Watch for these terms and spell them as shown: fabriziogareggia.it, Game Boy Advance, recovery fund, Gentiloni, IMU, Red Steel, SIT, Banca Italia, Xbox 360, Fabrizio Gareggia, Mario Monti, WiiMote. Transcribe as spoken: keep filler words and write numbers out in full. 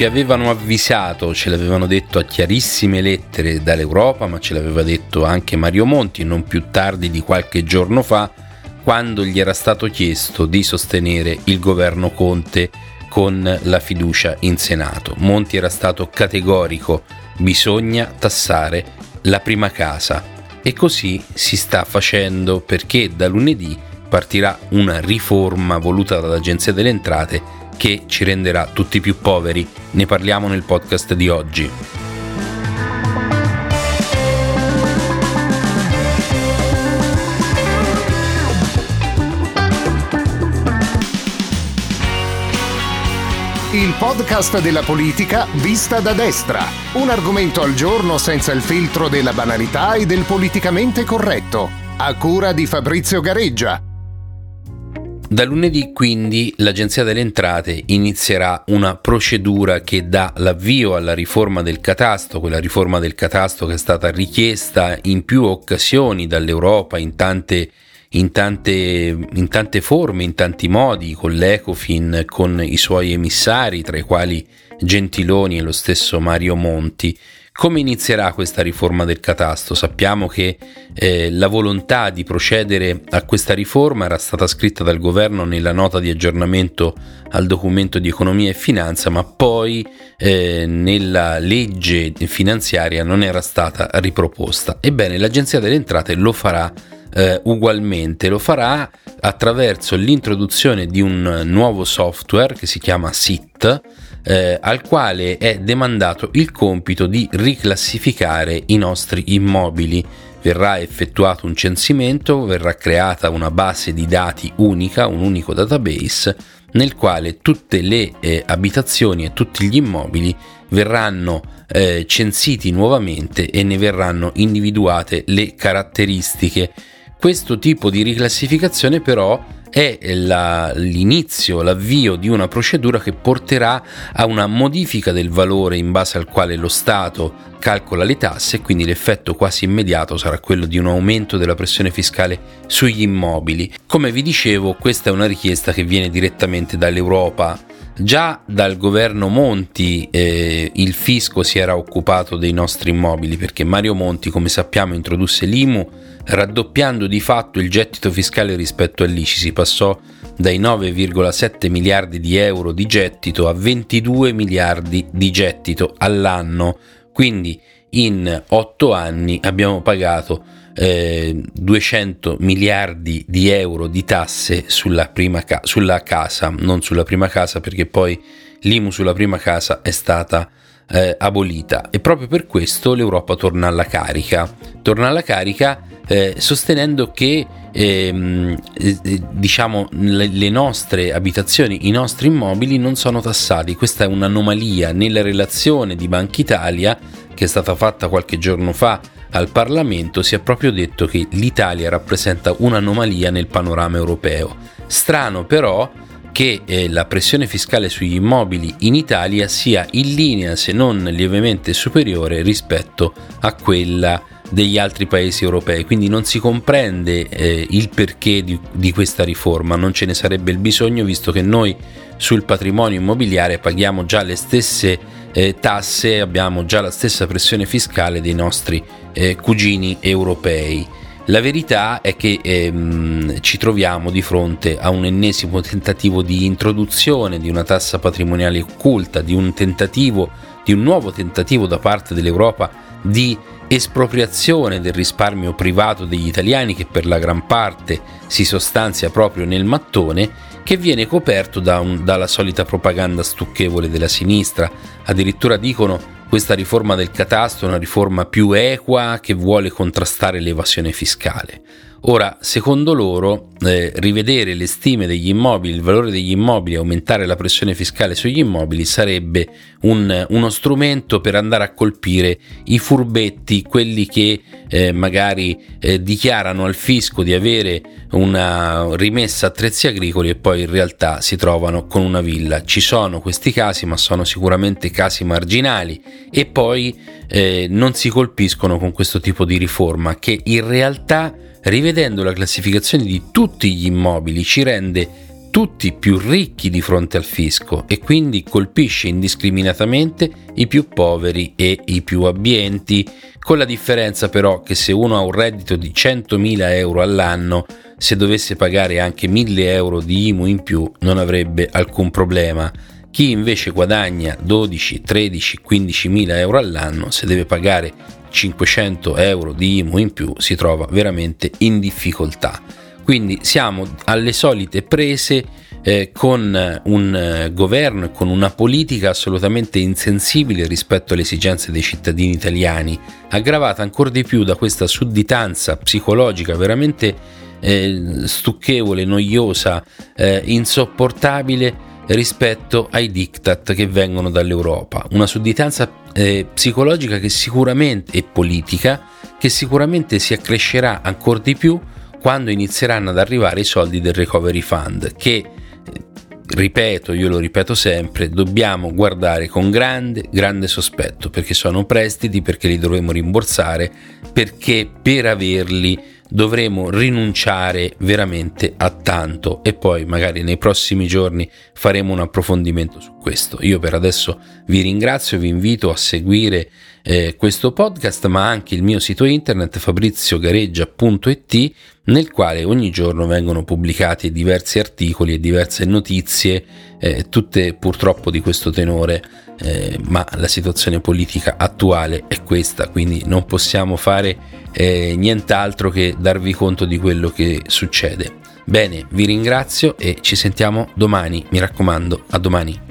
ci avevano avvisato, ce l'avevano detto a chiarissime lettere dall'Europa, ma ce l'aveva detto anche Mario Monti non più tardi di qualche giorno fa, quando gli era stato chiesto di sostenere il governo Conte con la fiducia in Senato. Monti era stato categorico: bisogna tassare la prima casa. E così si sta facendo, perché da lunedì partirà una riforma voluta dall'Agenzia delle Entrate che ci renderà tutti più poveri. Ne parliamo nel podcast di oggi. Il podcast della politica vista da destra. Un argomento al giorno senza il filtro della banalità e del politicamente corretto. A cura di Fabrizio Gareggia. Da lunedì quindi l'Agenzia delle Entrate inizierà una procedura che dà l'avvio alla riforma del catasto, quella riforma del catasto che è stata richiesta in più occasioni dall'Europa in tante, in tante, in tante forme, in tanti modi, con l'Ecofin, con i suoi emissari, tra i quali Gentiloni e lo stesso Mario Monti. Come inizierà questa riforma del catasto? Sappiamo che eh, la volontà di procedere a questa riforma era stata scritta dal governo nella nota di aggiornamento al documento di economia e finanza, ma poi eh, nella legge finanziaria non era stata riproposta. Ebbene, l'Agenzia delle Entrate lo farà eh, ugualmente, lo farà attraverso l'introduzione di un nuovo software che si chiama S I T, Eh, al quale è demandato il compito di riclassificare i nostri immobili. Verrà effettuato un censimento, verrà creata una base di dati unica, un unico database, nel quale tutte le eh, abitazioni e tutti gli immobili verranno eh, censiti nuovamente e ne verranno individuate le caratteristiche. Questo tipo di riclassificazione però è la, l'inizio, l'avvio di una procedura che porterà a una modifica del valore in base al quale lo Stato calcola le tasse, quindi l'effetto quasi immediato sarà quello di un aumento della pressione fiscale sugli immobili. Come vi dicevo, questa è una richiesta che viene direttamente dall'Europa. Già dal governo Monti eh, il fisco si era occupato dei nostri immobili, perché Mario Monti, come sappiamo, introdusse l'I M U raddoppiando di fatto il gettito fiscale rispetto all'I C I. Si passò dai nove virgola sette miliardi di euro di gettito a ventidue miliardi di gettito all'anno. Quindi in otto anni abbiamo pagato eh, duecento miliardi di euro di tasse sulla prima ca- sulla casa, non sulla prima casa, perché poi l'I M U sulla prima casa è stata eh, abolita, e proprio per questo l'Europa torna alla carica, torna alla carica eh, sostenendo che eh, diciamo le, le nostre abitazioni, i nostri immobili non sono tassati. Questa è un'anomalia. Nella relazione di Banca Italia che è stata fatta qualche giorno fa al Parlamento si è proprio detto che l'Italia rappresenta un'anomalia nel panorama europeo. Strano però che eh, la pressione fiscale sugli immobili in Italia sia in linea, se non lievemente superiore, rispetto a quella degli altri paesi europei, quindi non si comprende eh, il perché di, di questa riforma. Non ce ne sarebbe il bisogno, visto che noi sul patrimonio immobiliare paghiamo già le stesse eh, tasse, abbiamo già la stessa pressione fiscale dei nostri eh, cugini europei. La verità è che ehm, ci troviamo di fronte a un ennesimo tentativo di introduzione di una tassa patrimoniale occulta, di un tentativo, di un nuovo tentativo da parte dell'Europa di espropriazione del risparmio privato degli italiani, che per la gran parte si sostanzia proprio nel mattone, che viene coperto da un, dalla solita propaganda stucchevole della sinistra. Addirittura dicono: questa riforma del catasto è una riforma più equa che vuole contrastare l'evasione fiscale. Ora, secondo loro, eh, rivedere le stime degli immobili, il valore degli immobili, aumentare la pressione fiscale sugli immobili sarebbe un, uno strumento per andare a colpire i furbetti, quelli che eh, magari eh, dichiarano al fisco di avere una rimessa attrezzi agricoli e poi in realtà si trovano con una villa. Ci sono questi casi, ma sono sicuramente casi marginali, e poi eh, non si colpiscono con questo tipo di riforma che in realtà, rivedendo la classificazione di tutti gli immobili, ci rende tutti più ricchi di fronte al fisco e quindi colpisce indiscriminatamente i più poveri e i più abbienti, con la differenza però che se uno ha un reddito di centomila euro all'anno, se dovesse pagare anche mille euro di I M U in più non avrebbe alcun problema. Chi invece guadagna dodici, tredici, quindicimila euro all'anno, se deve pagare cinquecento euro di I M U in più si trova veramente in difficoltà. Quindi siamo alle solite prese eh, con un eh, governo e con una politica assolutamente insensibile rispetto alle esigenze dei cittadini italiani, aggravata ancora di più da questa sudditanza psicologica veramente eh, stucchevole, noiosa, eh, insopportabile rispetto ai diktat che vengono dall'Europa. Una sudditanza eh, psicologica che sicuramente e politica che sicuramente si accrescerà ancora di più quando inizieranno ad arrivare i soldi del recovery fund, che, ripeto, io lo ripeto sempre, dobbiamo guardare con grande, grande sospetto, perché sono prestiti, perché li dovremo rimborsare, perché per averli dovremo rinunciare veramente a tanto, e poi magari nei prossimi giorni faremo un approfondimento su questo. Io per adesso vi ringrazio, vi invito a seguire eh, questo podcast, ma anche il mio sito internet fabrizio gareggia punto it, nel quale ogni giorno vengono pubblicati diversi articoli e diverse notizie, eh, tutte purtroppo di questo tenore, eh, ma la situazione politica attuale è questa, quindi non possiamo fare eh, nient'altro che darvi conto di quello che succede. Bene, vi ringrazio e ci sentiamo domani, mi raccomando, a domani.